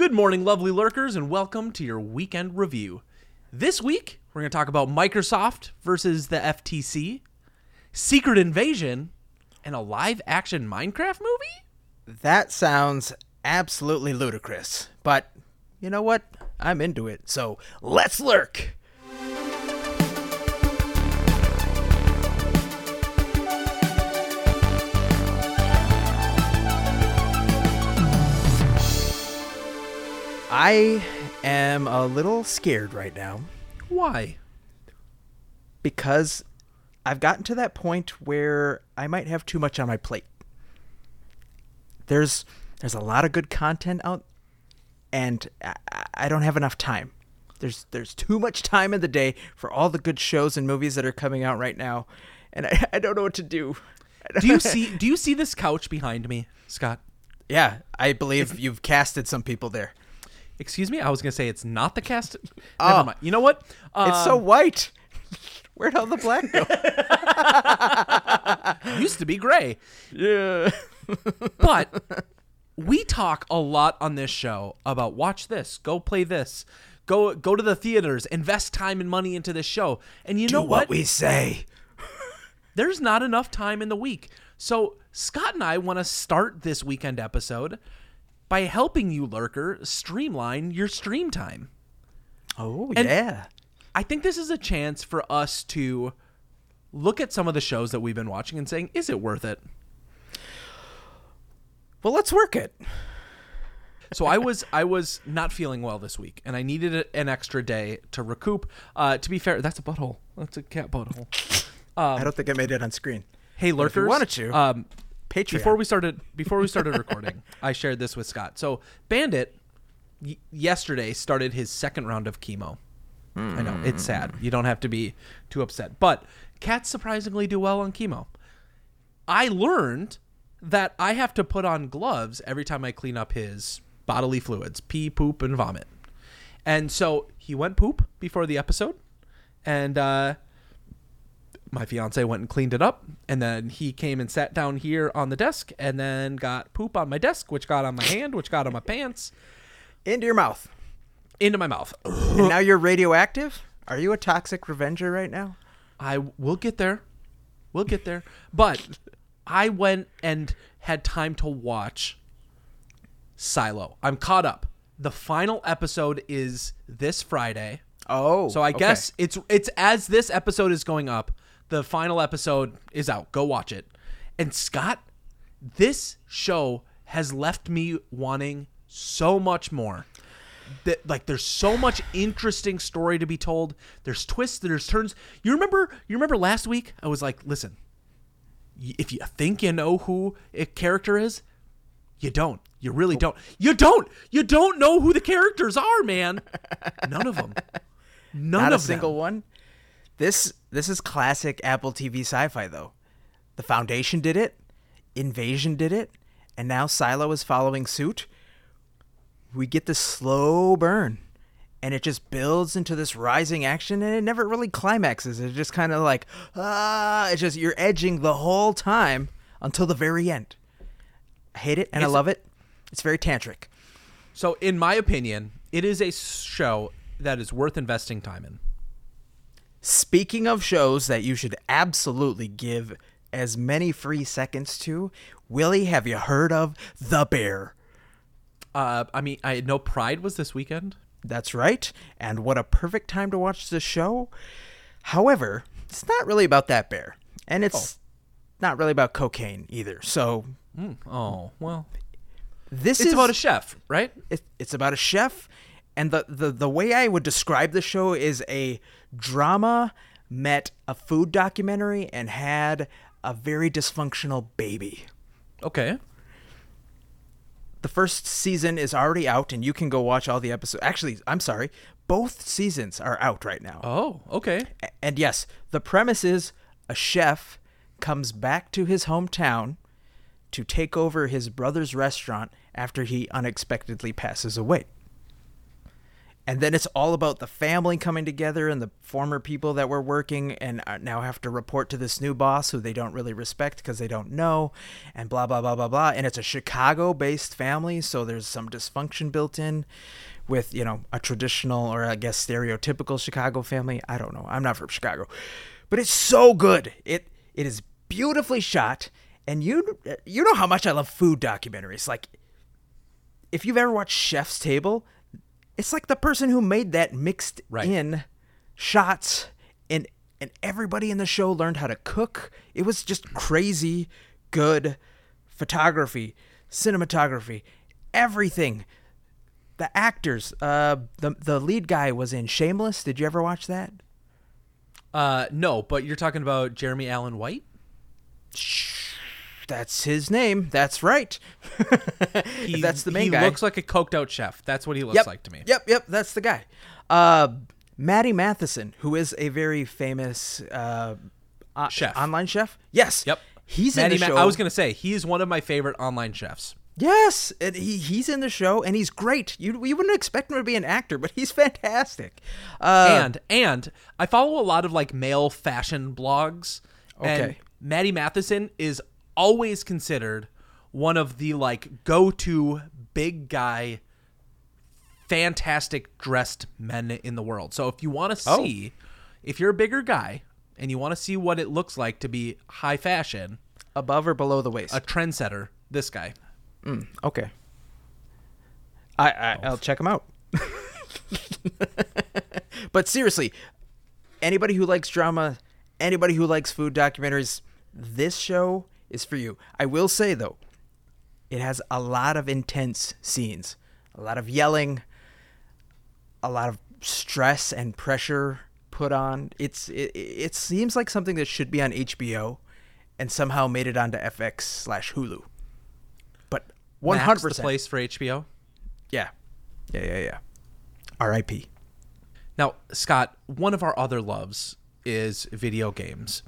Good morning, lovely lurkers, and welcome to your weekend review. This week, we're going to talk about Microsoft versus the FTC, Secret Invasion, and a live-action Minecraft movie? That sounds absolutely ludicrous, but you know what? I'm into it, so let's lurk! I am a little scared right now. Why? Because I've gotten to that point where I might have too much on my plate. There's a lot of good content out, and I don't have enough time. There's too much time in the day for all the good shows and movies that are coming out right now, and I don't know what to do. Do you see this couch behind me, Scott? Yeah, I believe you've casted some people there. Excuse me? I was going to say it's not the cast. Never mind. You know what? It's so white. Where'd all the black go? Used to be gray. Yeah. But we talk a lot on this show about watch this, go play this, go to the theaters, invest time and money into this show. And you know what we say. There's not enough time in the week. So Scott and I want to start this weekend episode by helping you, lurker, streamline your stream time. Oh, and yeah. I think this is a chance for us to look at some of the shows that we've been watching and saying, is it worth it? Well, let's work it. So I was not feeling well this week, and I needed an extra day to recoup. To be fair, that's a butthole. That's a cat butthole. I don't think I made it on screen. Hey, lurkers. If you wanted to. Patreon. Before we started recording, I shared this with Scott. So Bandit yesterday started his second round of chemo. Mm. I know, it's sad. You don't have to be too upset. But cats surprisingly do well on chemo. I learned that I have to put on gloves every time I clean up his bodily fluids, pee, poop, and vomit. And so he went poop before the episode, and my fiance went and cleaned it up, and then he came and sat down here on the desk, and then got poop on my desk, which got on my hand, which got on my pants. Into your mouth. Into my mouth. And now you're radioactive? Are you a toxic revenger right now? We'll get there. We'll get there. But I went and had time to watch Silo. I'm caught up. The final episode is this Friday. Oh. So I guess it's as this episode is going up. The final episode is out. Go watch it. And Scott, this show has left me wanting so much more. Like, there's so much interesting story to be told. There's twists. There's turns. You remember last week? I was like, listen, if you think you know who a character is, you don't. You really don't. You don't know who the characters are, man. None of them. Not a single one. This is classic Apple TV sci-fi, though. The Foundation did it, Invasion did it, and now Silo is following suit. We get this slow burn, and it just builds into this rising action, and it never really climaxes. It's just kind of like, it's just you're edging the whole time until the very end. I hate it, and I love it. It's very tantric. So, in my opinion, it is a show that is worth investing time in. Speaking of shows that you should absolutely give as many free seconds to, Willie, have you heard of The Bear? I know Pride was this weekend. That's right. And what a perfect time to watch this show. However, it's not really about that bear. And it's not really about cocaine either. So, it's about a chef, right? It's about a chef. And the way I would describe the show is a drama met a food documentary and had a very dysfunctional baby. Okay. The first season is already out, and you can go watch all the episodes. Actually, I'm sorry. Both seasons are out right now. Oh, okay. And yes, the premise is a chef comes back to his hometown to take over his brother's restaurant after he unexpectedly passes away. And then it's all about the family coming together and the former people that were working and now have to report to this new boss who they don't really respect because they don't know, and blah, blah, blah, blah, blah. And it's a Chicago-based family, so there's some dysfunction built in with, you know, a traditional or, I guess, stereotypical Chicago family. I don't know. I'm not from Chicago. But it's so good. It is beautifully shot. And you know how much I love food documentaries. Like, if you've ever watched Chef's Table, it's like the person who made that mixed in shots, and everybody in the show learned how to cook. It was just crazy good photography, cinematography, everything. The actors, the lead guy was in Shameless. Did you ever watch that? No, but you're talking about Jeremy Allen White? That's his name. That's right. That's the main guy. He looks like a coked out chef. That's what he looks like to me. Yep. That's the guy. Maddie Matheson, who is a very famous chef. Online chef. Yes. Yep. He's in the show. I was going to say, he is one of my favorite online chefs. Yes. And he's in the show, and he's great. You wouldn't expect him to be an actor, but he's fantastic. And I follow a lot of like male fashion blogs. Okay. And Maddie Matheson is always considered one of the like go-to big guy fantastic dressed men in the world. So if you want to see if you're a bigger guy and you want to see what it looks like to be high fashion, above or below the waist, a trendsetter, this guy. Okay. I'll check him out. But seriously, anybody who likes drama, anybody who likes food documentaries, this show is for you. I will say, though, it has a lot of intense scenes, a lot of yelling, a lot of stress and pressure put on. It seems like something that should be on HBO and somehow made it onto FX/Hulu. But 100% the place for HBO. Yeah. R.I.P. Now, Scott, one of our other loves is video games.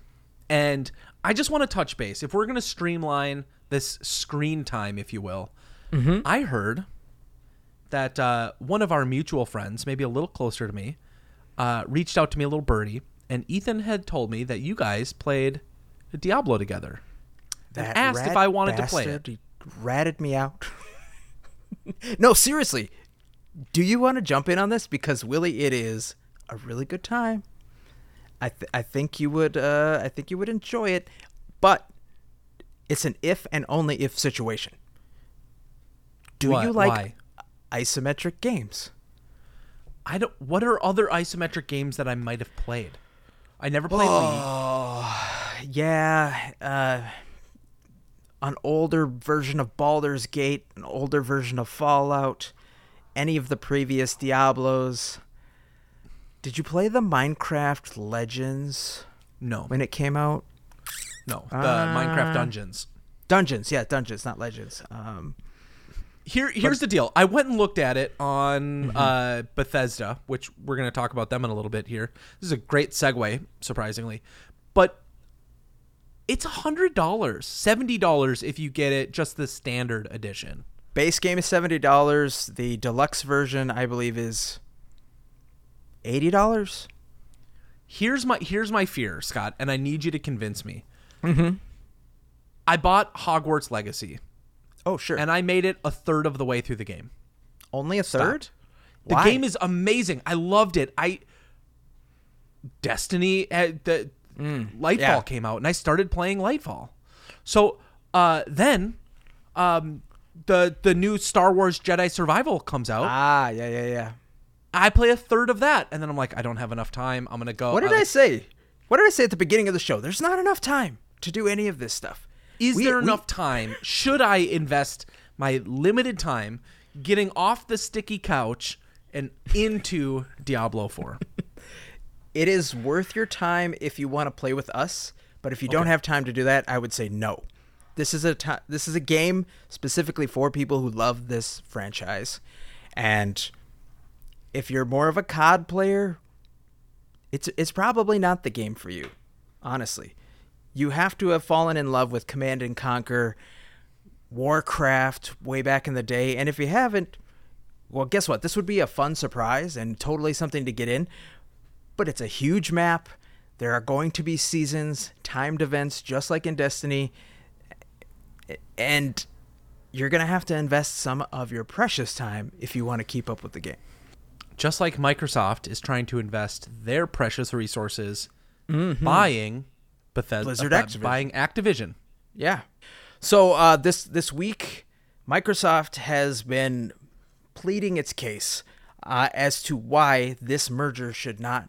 And I just want to touch base. If we're going to streamline this screen time, if you will, I heard that one of our mutual friends, maybe a little closer to me, reached out to me, a little birdie, and Ethan had told me that you guys played Diablo together. That asked if I wanted to play it. He ratted me out. No, seriously. Do you want to jump in on this? Because, Willie, it is a really good time. I think you would enjoy it, but it's an if and only if situation. You like isometric games? What are other isometric games that I might have played? I never played League. Yeah, an older version of Baldur's Gate, an older version of Fallout, any of the previous Diablos. Did you play the Minecraft Legends? No. When it came out? No. The Minecraft Dungeons. Dungeons, not Legends. Here's the deal. I went and looked at it on Bethesda, which we're going to talk about them in a little bit here. This is a great segue, surprisingly. But it's $100, $70 if you get it just the standard edition. Base game is $70. The deluxe version, I believe, is $80. Here's my fear, Scott, and I need you to convince me. I bought Hogwarts Legacy. Oh, sure. And I made it a third of the way through the game. Only a third? Why? The game is amazing. I loved it. Destiny, Lightfall came out, and I started playing Lightfall. So then the new Star Wars Jedi Survival comes out. Yeah. I play a third of that, and then I'm like, I don't have enough time. I'm going to go. What did I say at the beginning of the show? There's not enough time to do any of this stuff. Is there enough time? Should I invest my limited time getting off the sticky couch and into Diablo 4? It is worth your time if you want to play with us, but if you don't have time to do that, I would say no. This is a game specifically for people who love this franchise, and if you're more of a COD player, it's probably not the game for you, honestly. You have to have fallen in love with Command and Conquer, Warcraft way back in the day, and if you haven't, well, guess what? This would be a fun surprise and totally something to get in. But it's a huge map. There are going to be seasons, timed events, just like in Destiny. And you're going to have to invest some of your precious time if you want to keep up with the game. Just like Microsoft is trying to invest their precious resources buying Bethesda, buying Activision. Yeah. So this week, Microsoft has been pleading its case as to why this merger should not,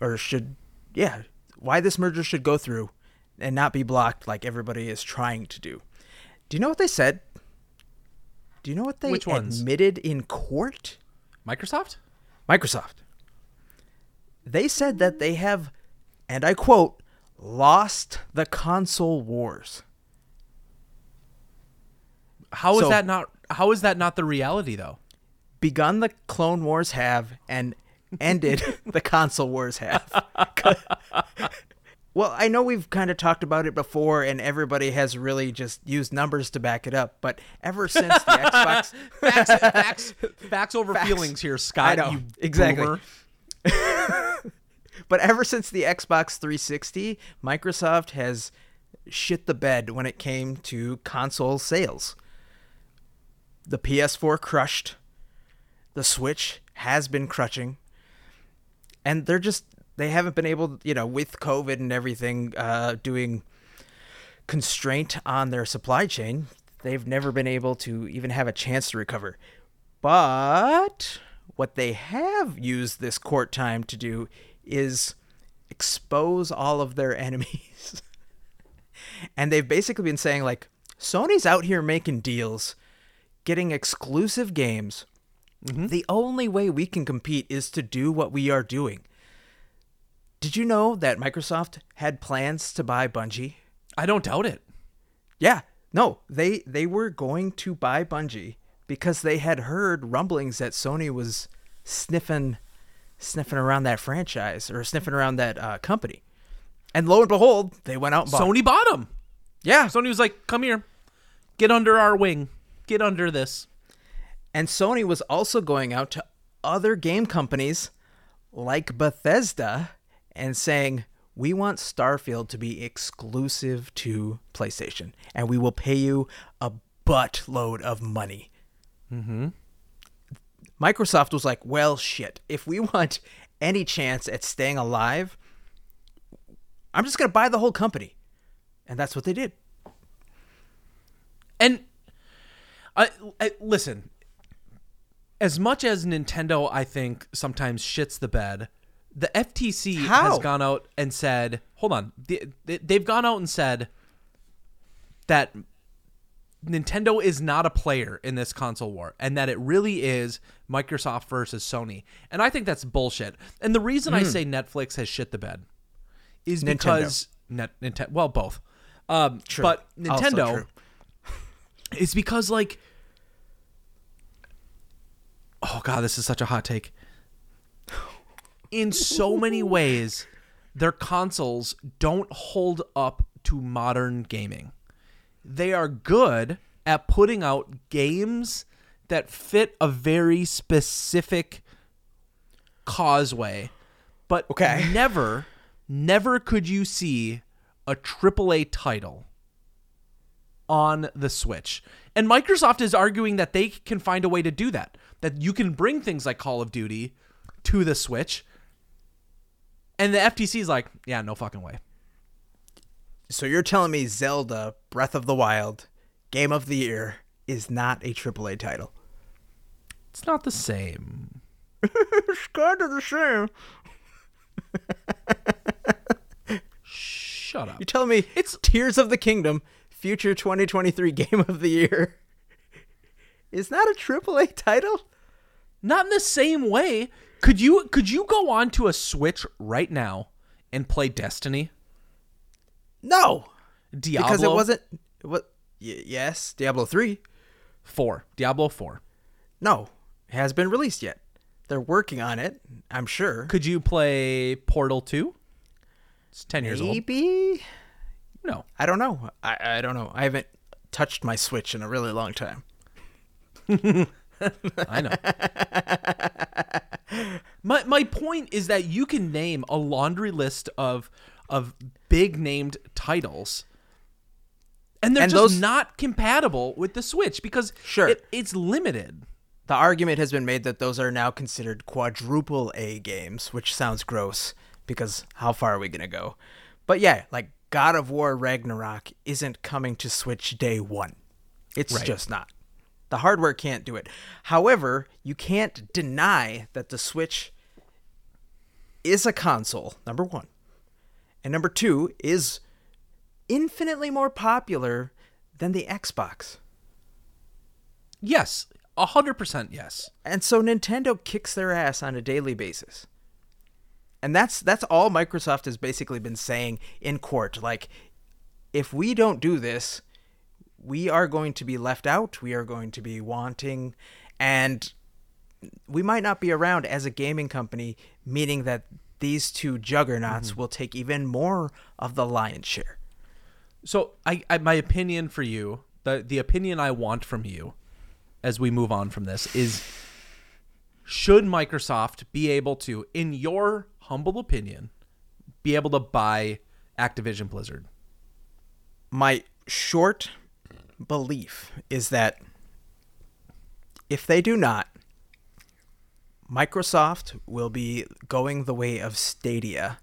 or should, yeah, why this merger should go through and not be blocked like everybody is trying to do. Do you know what they said? Do you know what they admitted in court? Microsoft. They said that they have, and I quote, lost the console wars. How is that not the reality, though? Begun the Clone Wars have and ended the console wars have. Well, I know we've kind of talked about it before, and everybody has really just used numbers to back it up. But ever since the Xbox, facts over feelings here, Scott. I know, you exactly. But ever since the Xbox 360, Microsoft has shit the bed when it came to console sales. The PS4 crushed. The Switch has been crushing, and they're just. They haven't been able, you know, with COVID and everything doing constraint on their supply chain, they've never been able to even have a chance to recover. But what they have used this court time to do is expose all of their enemies. And they've basically been saying, like, Sony's out here making deals, getting exclusive games. Mm-hmm. The only way we can compete is to do what we are doing. Did you know that Microsoft had plans to buy Bungie? I don't doubt it. Yeah. No, they were going to buy Bungie because they had heard rumblings that Sony was sniffing around that franchise or sniffing around that company. And lo and behold, they went out and bought Sony bought them. Yeah. Sony was like, come here. Get under our wing. Get under this. And Sony was also going out to other game companies like Bethesda and saying, we want Starfield to be exclusive to PlayStation, and we will pay you a buttload of money. Mm-hmm. Microsoft was like, well, shit. If we want any chance at staying alive, I'm just going to buy the whole company. And that's what they did. And listen, as much as Nintendo, I think, sometimes shits the bed, the FTC has gone out and said, hold on, they've gone out and said that Nintendo is not a player in this console war and that it really is Microsoft versus Sony. And I think that's bullshit. And the reason I say Netflix has shit the bed is Nintendo. Because well, both. True. But Nintendo is because, like, oh, God, this is such a hot take. In so many ways, their consoles don't hold up to modern gaming. They are good at putting out games that fit a very specific causeway, but never could you see a AAA title on the Switch. And Microsoft is arguing that they can find a way to do that, that you can bring things like Call of Duty to the Switch. And the FTC is like, yeah, no fucking way. So you're telling me Zelda Breath of the Wild, Game of the Year, is not a AAA title? It's not the same. It's kind of the same. Shut up. You're telling me it's Tears of the Kingdom, future 2023 Game of the Year, is not a AAA title? Not in the same way. Could you go on to a Switch right now and play Destiny? No. Diablo? Because it wasn't... yes, Diablo 3. 4. Diablo 4. No. It hasn't been released yet. They're working on it, I'm sure. Could you play Portal 2? It's 10 years old. Maybe? No. I don't know. I don't know. I haven't touched my Switch in a really long time. I know. My point is that you can name a laundry list of big named titles, and they're just not compatible with the Switch because it's limited. The argument has been made that those are now considered quadruple A games, which sounds gross because how far are we going to go? But yeah, like God of War Ragnarok isn't coming to Switch day one. It's just not. The hardware can't do it. However, you can't deny that the Switch is a console, number one. And number two is infinitely more popular than the Xbox. Yes, 100% yes. And so Nintendo kicks their ass on a daily basis. And that's all Microsoft has basically been saying in court. Like, if we don't do this, we are going to be left out. We are going to be wanting. And we might not be around as a gaming company, meaning that these two juggernauts will take even more of the lion's share. So I my opinion for you, the opinion I want from you as we move on from this is, should Microsoft be able to, in your humble opinion, be able to buy Activision Blizzard? My short belief is that if they do not, Microsoft will be going the way of Stadia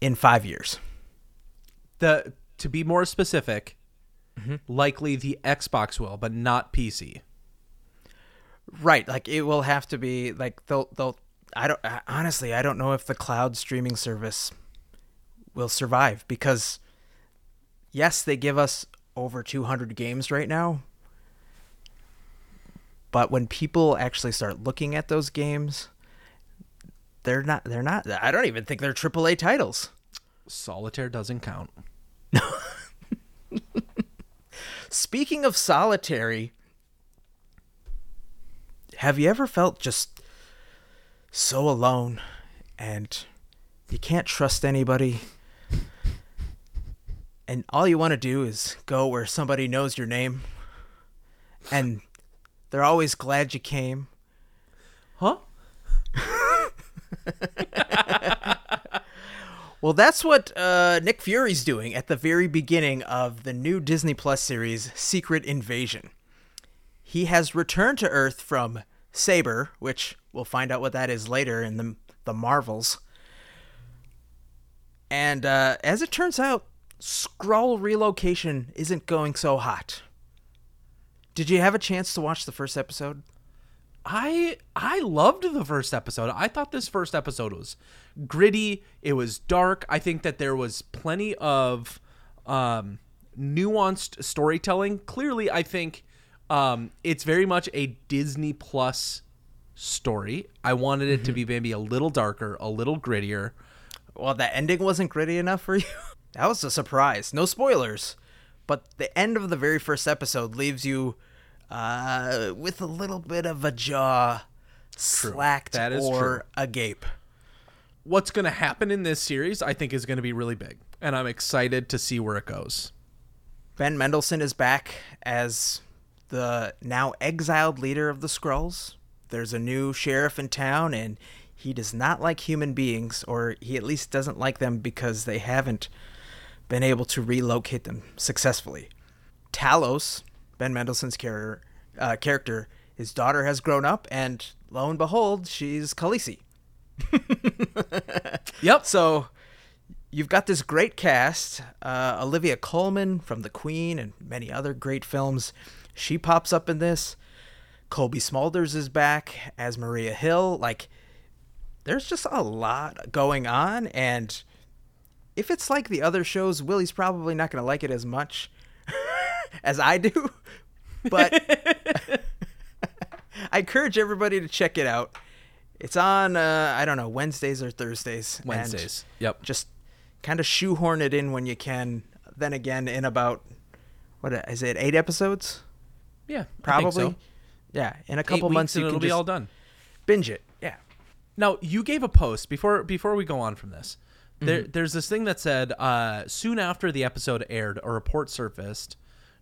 in 5 years. To be more specific, likely the Xbox will, but not PC. Right, like it will have to be like they'll. I don't know if the cloud streaming service will survive because, yes, they give us over 200 games right now, but when people actually start looking at those games, they're not. I don't even think they're AAA titles. Solitaire doesn't count. Speaking of solitary, have you ever felt just so alone and you can't trust anybody and all you want to do is go where somebody knows your name and they're always glad you came? Huh? Well, that's what Nick Fury's doing at the very beginning of the new Disney Plus series, Secret Invasion. He has returned to Earth from Saber, which we'll find out what that is later in the Marvels. And as it turns out, Skrull relocation isn't going so hot. Did you have a chance to watch the first episode? I loved the first episode. I thought this first episode was gritty. It was dark. I think that there was plenty of nuanced storytelling. Clearly, I think it's very much a Disney Plus story. I wanted it to be maybe a little darker, a little grittier. Well, the ending wasn't gritty enough for you. That was a surprise. No spoilers. But the end of the very first episode leaves you with a little bit of a jaw slacked or agape. What's going to happen in this series, I think, is going to be really big. And I'm excited to see where it goes. Ben Mendelsohn is back as the now exiled leader of the Skrulls. There's a new sheriff in town, and he does not like human beings, or he at least doesn't like them because they haven't been able to relocate them successfully. Talos, Ben Mendelsohn's character, his daughter has grown up, and lo and behold, she's Khaleesi. Yep. So you've got this great cast. Olivia Colman from The Queen and many other great films. She pops up in this. Colby Smulders is back as Maria Hill. Like, there's just a lot going on, and if it's like the other shows, Willie's probably not going to like it as much as I do, but I encourage everybody to check it out. It's on, I don't know, Wednesdays or Thursdays. Wednesdays, yep. Just kind of shoehorn it in when you can. Then again, in about, what is it, 8 episodes? Yeah, probably. I think so. Yeah, in a couple months you can just all done. Binge it, yeah. Now, you gave a post, before we go on from this, there's this thing that said, soon after the episode aired, a report surfaced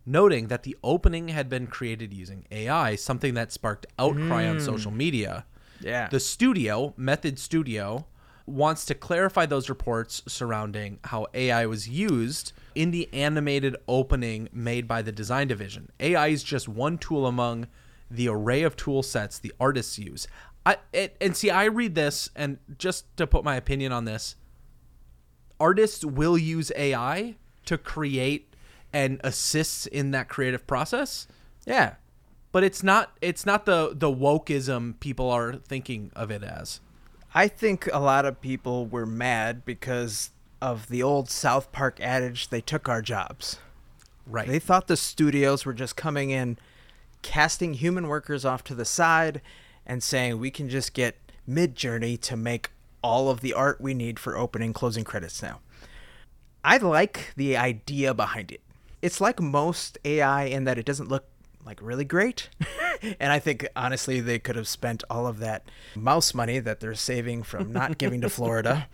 noting that the opening had been created using AI, something that sparked outcry on social media. Yeah. The studio, Method Studio, wants to clarify those reports surrounding how AI was used in the animated opening made by the design division. AI is just one tool among the array of tool sets the artists use. I read this, and just to put my opinion on this, artists will use AI to create and assist in that creative process. Yeah. But it's not the wokeism people are thinking of it as. I think a lot of people were mad because of the old South Park adage, they took our jobs. Right. They thought the studios were just coming in, casting human workers off to the side and saying, we can just get Mid-Journey to make all of the art we need for opening, closing credits now. I like the idea behind it. It's like most AI in that it doesn't look like really great. And I think honestly they could have spent all of that mouse money that they're saving from not giving to Florida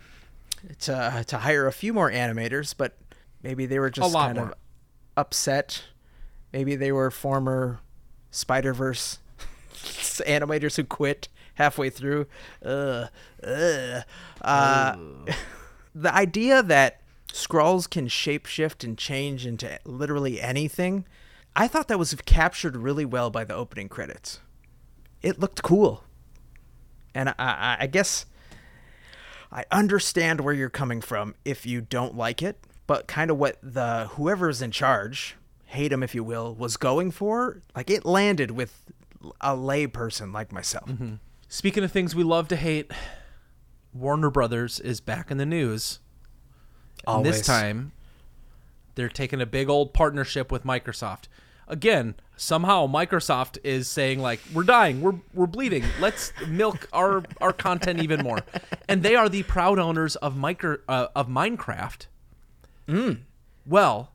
to hire a few more animators, but maybe they were just kind of upset. Maybe they were former Spider-Verse animators who quit halfway through. The idea that Skrulls can shapeshift and change into literally anything, I thought that was captured really well by the opening credits. It looked cool. And I guess I understand where you're coming from if you don't like it, but kind of what the whoever's in charge, hate him if you will, was going for, like it landed with a lay person like myself. Mm-hmm. Speaking of things we love to hate, Warner Brothers is back in the news. Always. And this time, they're taking a big old partnership with Microsoft. Again, somehow Microsoft is saying, like, we're dying, we're bleeding. Let's milk our content even more. And they are the proud owners of Minecraft. Mm. Well,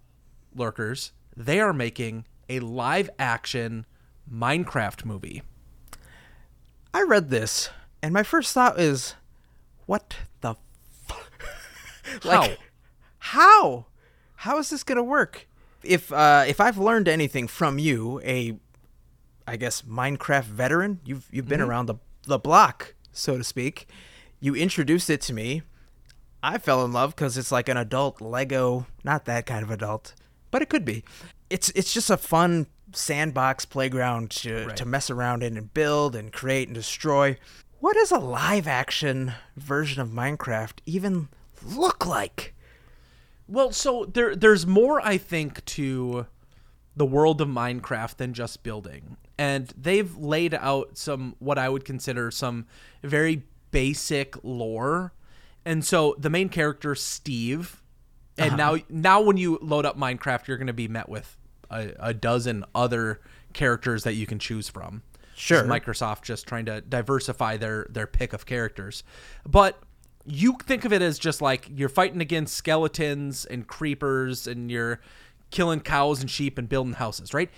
lurkers, they are making a live-action Minecraft movie. I read this, and my first thought is, what the fuck? Like, how? How is this going to work? If I've learned anything from you, I guess Minecraft veteran, you've been around the block, so to speak. You introduced it to me. I fell in love because it's like an adult Lego, not that kind of adult, but it could be. It's just a fun sandbox playground to mess around in and build and create and destroy. What does a live action version of Minecraft even look like? Well, so there's more, I think, to the world of Minecraft than just building. And they've laid out some, what I would consider some very basic lore. And so the main character, Steve, and now when you load up Minecraft, you're going to be met with a dozen other characters that you can choose from. Sure. Microsoft just trying to diversify their pick of characters. But you think of it as just like you're fighting against skeletons and creepers and you're killing cows and sheep and building houses, right?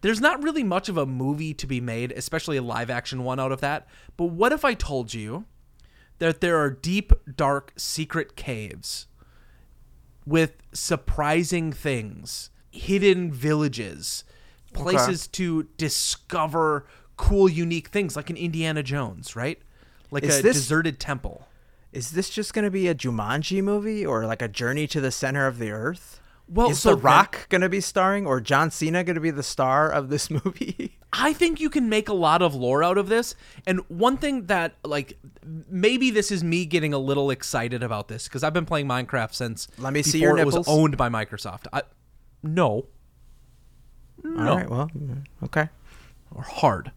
There's not really much of a movie to be made, especially a live action one out of that. But what if I told you that there are deep, dark, secret caves with surprising things, hidden villages, places to discover cool, unique things like an Indiana Jones, right? Like deserted temple. Is this just going to be a Jumanji movie or like a Journey to the Center of the Earth? Well, is The Rock going to be starring or John Cena going to be the star of this movie? I think you can make a lot of lore out of this. And one thing that, like, maybe this is me getting a little excited about this because I've been playing Minecraft since before it was owned by Microsoft. No. All right, well, okay. Or hard.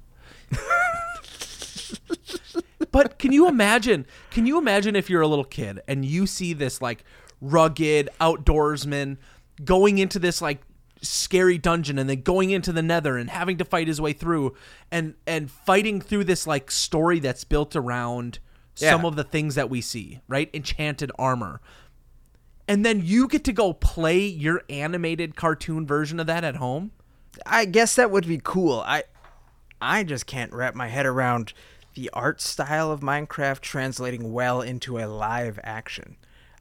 But can you imagine if you're a little kid and you see this like rugged outdoorsman going into this like scary dungeon and then going into the nether and having to fight his way through and fighting through this like story that's built around some of the things that we see, right? Enchanted armor. And then you get to go play your animated cartoon version of that at home. I guess that would be cool. I just can't wrap my head around the art style of Minecraft translating well into a live action.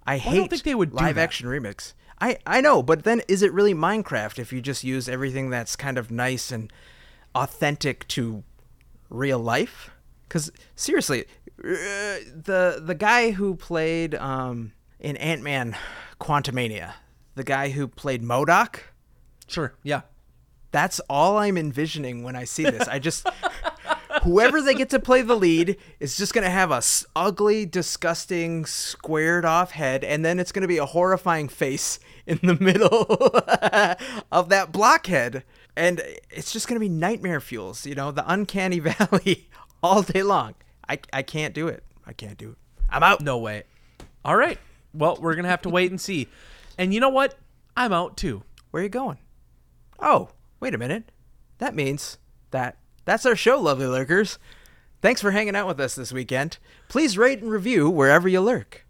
I hate live action remakes. I know, but then is it really Minecraft if you just use everything that's kind of nice and authentic to real life? Because seriously, the guy who played in Ant-Man Quantumania, the guy who played MODOK. Sure, yeah. That's all I'm envisioning when I see this. I just... Whoever they get to play the lead is just going to have a ugly, disgusting, squared-off head, and then it's going to be a horrifying face in the middle of that blockhead. And it's just going to be nightmare fuels, you know, the uncanny valley all day long. I can't do it. I can't do it. I'm out. No way. All right. Well, we're going to have to wait and see. And you know what? I'm out, too. Where are you going? Oh, wait a minute. That means that... That's our show, lovely lurkers. Thanks for hanging out with us this weekend. Please rate and review wherever you lurk.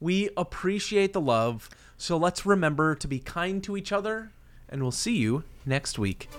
We appreciate the love, so let's remember to be kind to each other, and we'll see you next week.